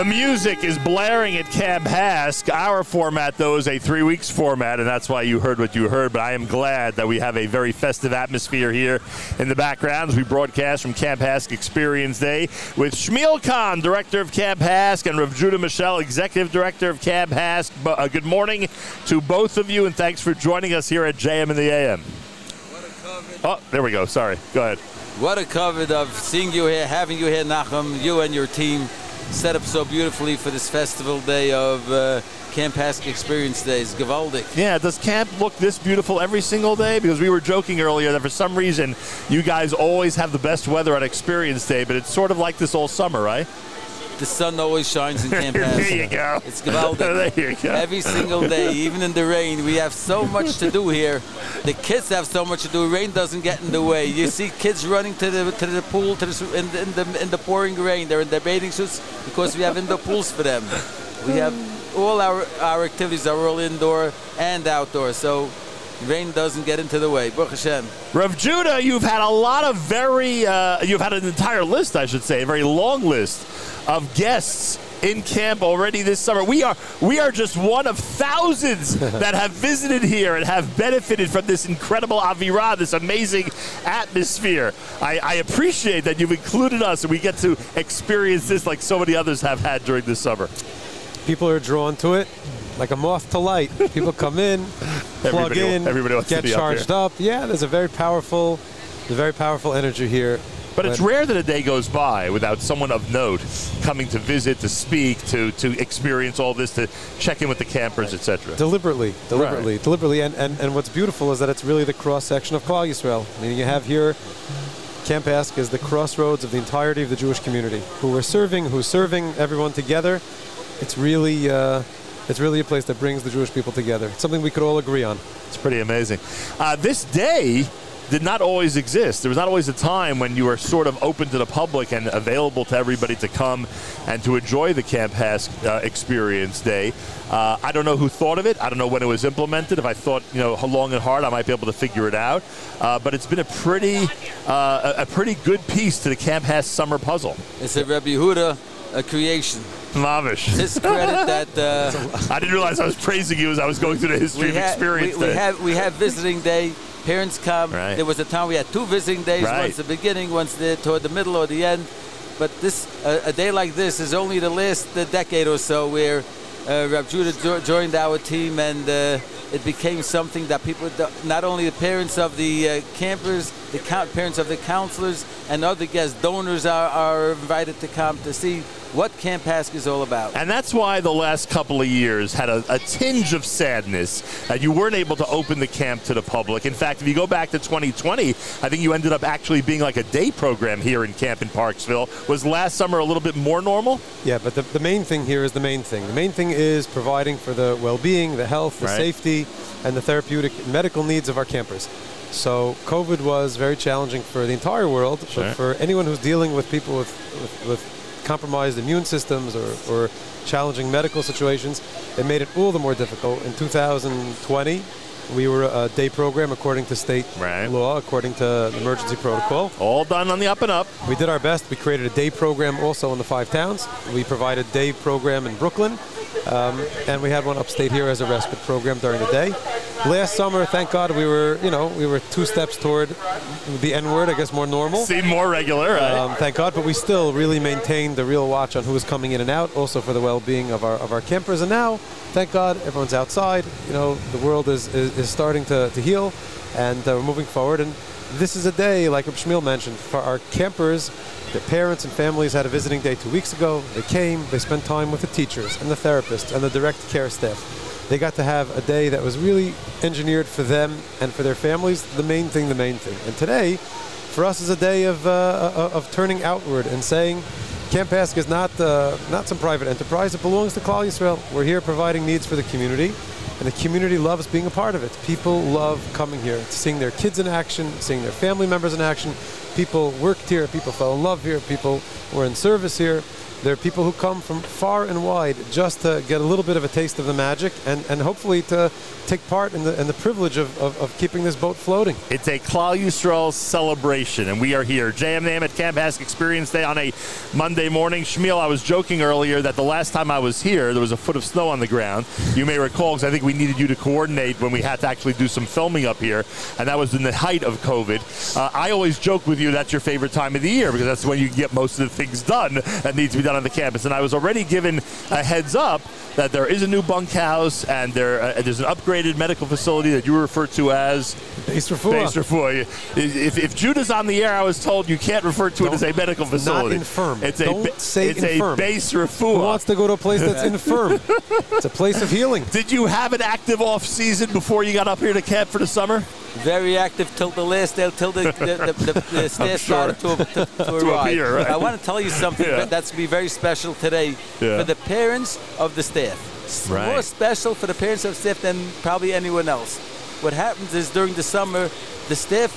The music is blaring at Camp HASC. Our format, though, is a 3 weeks format, and that's why you heard what you heard. But I am glad that we have a very festive atmosphere here in the background as we broadcast from Camp HASC Experience Day with Shmiel Kahn, director of Camp HASC, and Rav Judah Mischel, executive director of Camp HASC. Good morning to both of you, and thanks for joining us here at JM in the AM. What a coverage. Oh, there we go. Sorry. Go ahead. What a coverage of seeing you here, having you here, Nachum, you and your team. Set up so beautifully for this festival day of Camp HASC Experience Days. Gewaldic. Yeah, does camp look this beautiful every single day? Because we were joking earlier that for some reason you guys always have the best weather on Experience Day, but it's sort of like this all summer, right? The sun always shines in Camp HASC. There you go. It's gewaldic. There you go. Every single day, even in the rain, we have so much to do here. The kids have so much to do. Rain doesn't get in the way. You see kids running to the pool in the pouring rain. They're in their bathing suits because we have indoor pools for them. We have all our activities are all indoor and outdoor. So rain doesn't get into the way. Baruch Hashem. Rav Judah, you've had a lot of you've had an entire list, I should say, a very long list of guests in camp already this summer. We are just one of thousands that have visited here and have benefited from this incredible avirah, this amazing atmosphere. I appreciate that you've included us and we get to experience this like so many others have had during the summer. People are drawn to it. Like a moth to light. People come in, plug in, get charged up. Yeah, there's a very powerful energy here. But it's rare that a day goes by without someone of note coming to visit, to speak, to experience all this, to check in with the campers, etc. Deliberately. And what's beautiful is that it's really the cross-section of Klal Yisrael. I mean, you have here, Camp HASC is the crossroads of the entirety of the Jewish community, who we're serving, who's serving everyone together. It's really a place that brings the Jewish people together. It's something we could all agree on. It's pretty amazing. This day did not always exist. There was not always a time when you were sort of open to the public and available to everybody to come and to enjoy the Camp HASC Experience Day. I don't know who thought of it. I don't know when it was implemented. If I thought, you know, long and hard, I might be able to figure it out. But it's been a pretty good piece to the Camp HASC summer puzzle. It's a Rabbi Yehuda creation. Lavish. His credit that I didn't realize I was praising you as I was going through the history of Experience Day. We have visiting day. Parents come. Right. There was a time we had two visiting days. Right. Once the beginning, once toward the middle or the end. But this a day like this is only the last decade or so where Rav Judah joined our team, and it became something that people, not only the parents of the campers, the parents of the counselors, and other guest donors are invited to come to see what Camp HASC is all about. And that's why the last couple of years had a tinge of sadness that you weren't able to open the camp to the public. In fact, if you go back to 2020, I think you ended up actually being like a day program here in camp in Parksville. Was last summer a little bit more normal? Yeah, but the main thing here is the main thing. The main thing is providing for the well-being, the health, the safety, and the therapeutic and medical needs of our campers. So COVID was very challenging for the entire world, sure. But for anyone who's dealing with people with compromised immune systems or challenging medical situations, it made it all the more difficult. In 2020, we were a day program according to state law, according to the emergency protocol. All done on the up and up. We did our best. We created a day program also in the 5 towns. We provided day program in Brooklyn, and we had one upstate here as a respite program during the day. Last summer, thank God, we were 2 steps toward the N-word, I guess, more normal. Seemed more regular, right? Thank God, but we still really maintained the real watch on who was coming in and out, also for the well-being of our campers. And now, thank God, everyone's outside. You know, the world is starting to heal, and we're moving forward. And this is a day, like Shmuel mentioned, for our campers. Their parents and families had a visiting day 2 weeks ago. They came, they spent time with the teachers and the therapists and the direct care staff. They got to have a day that was really engineered for them and for their families, the main thing. And today, for us, is a day of turning outward and saying, Camp HASC is not some private enterprise. It belongs to Klal Yisrael. We're here providing needs for the community, and the community loves being a part of it. People love coming here, seeing their kids in action, seeing their family members in action. People worked here, people fell in love here, people were in service here. There are people who come from far and wide just to get a little bit of a taste of the magic and hopefully to take part in the privilege of keeping this boat floating. It's a Klal Yisrael celebration, and we are here. JM Nam at Camp HASC Experience Day on a Monday morning. Shmiel, I was joking earlier that the last time I was here, there was a foot of snow on the ground. You may recall, because I think we needed you to coordinate when we had to actually do some filming up here, and that was in the height of COVID. I always joke with you that's your favorite time of the year because that's when you get most of the things done that needs to be done on the campus, and I was already given a heads up that there is a new bunkhouse and there's an upgraded medical facility that you refer to as base refuah. If Judah's on the air, I was told you can't refer to it as a medical facility. Not infirm. Don't say infirm. A base refuah. Who wants to go to a place that's infirm? It's a place of healing. Did you have an active off season before you got up here to camp for the summer? Very active till the last day, till the stairs started to arrive. Appear, right? I want to tell you something that's going to be very special today for the parents of the staff. Right. More special for the parents of staff than probably anyone else. What happens is during the summer, the staff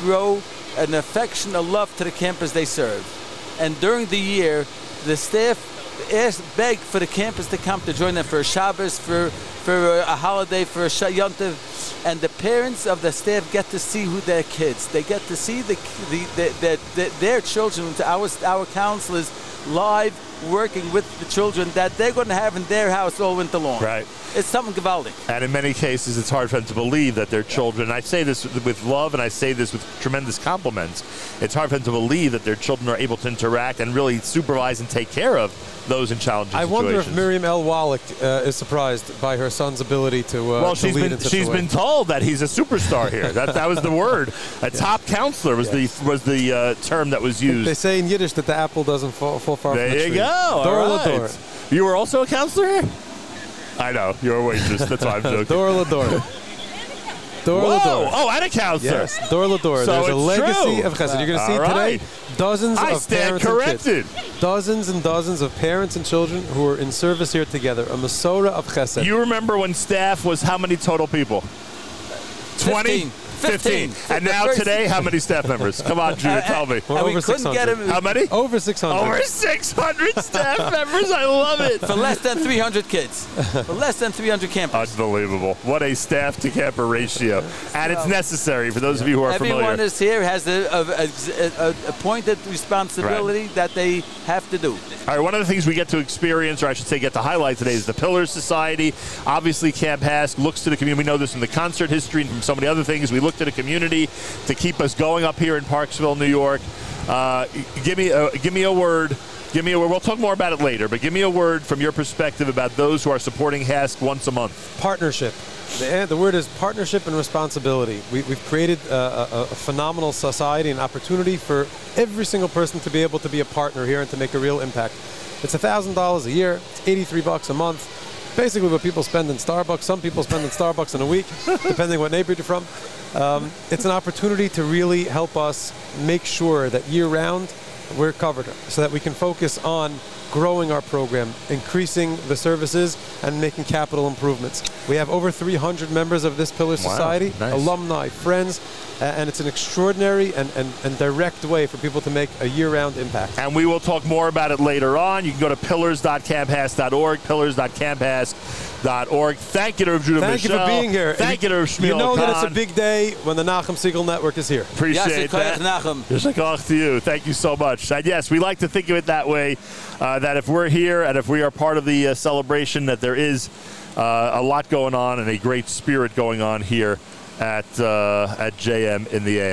grow an affection, a love to the campus they serve. And during the year, the staff beg for the campus to come to join them for a Shabbos, for a holiday, for a Yom Tov, and the parents of the staff get to see who their kids. They get to see their children, our counselors, live working with the children that they're going to have in their house all winter long. Right. It's something gewaldic. And in many cases, it's hard for them to believe that their children, and I say this with love and I say this with tremendous compliments, it's hard for them to believe that their children are able to interact and really supervise and take care of those in challenging situations. I wonder if Miriam L. Wallach is surprised by her son's ability to lead in such a way. She's been told that he's a superstar here. That was the word. A top counselor was the term that was used. They say in Yiddish that the apple doesn't fall far from the tree. Oh, Dora. You were also a counselor here? I know. You're a waitress. That's why I'm joking. Dora Ladora. Oh, and a counselor. Yes, Dora Ladora. So there's a legacy of Chesed. You're going to see today dozens and dozens of parents and children who are in service here together. A Masorah of Chesed. You remember when staff was how many total people? 20? 15. And now today, how many staff members? Come on, Judah, tell me. Over 600. How many? Over 600. Over 600 staff members. I love it. For less than 300 kids. For less than 300 campers. Unbelievable. What a staff to camper ratio. And it's necessary for those of you who are familiar. Everyone is here has a pointed responsibility that they have to do. All right, one of the things we get to experience, or I should say get to highlight today, is the Pillars Society. Obviously, Camp HASC looks to the community. We know this from the concert history and from so many other things. We look to the community to keep us going up here in Parksville, New York. Give me a word. Give me a word. We'll talk more about it later, but give me a word from your perspective about those who are supporting HASC once a month. Partnership. The word is partnership and responsibility. We've created a phenomenal society, an opportunity for every single person to be able to be a partner here and to make a real impact. It's $1,000 a year. It's $83 a month. Basically what people spend in Starbucks. Some people spend in Starbucks in a week, depending what neighborhood you're from. It's an opportunity to really help us make sure that year-round we're covered so that we can focus on growing our program, increasing the services, and making capital improvements. We have over 300 members of this Pillar Society, alumni, friends, and it's an extraordinary and direct way for people to make a year-round impact. And we will talk more about it later on. You can go to pillars.camphas.org, pillars.camphas.org. Thank you to Rav Judah Mischel. Thank you for being here. Thank you to Shmiel Kahn. You know that it's a big day when the Nachum Segal Network is here. Appreciate that. Nachum. To you. Thank you so much. And yes, we like to think of it that way, that if we're here and if we are part of the celebration, that there is a lot going on and a great spirit going on here at JM in the AM.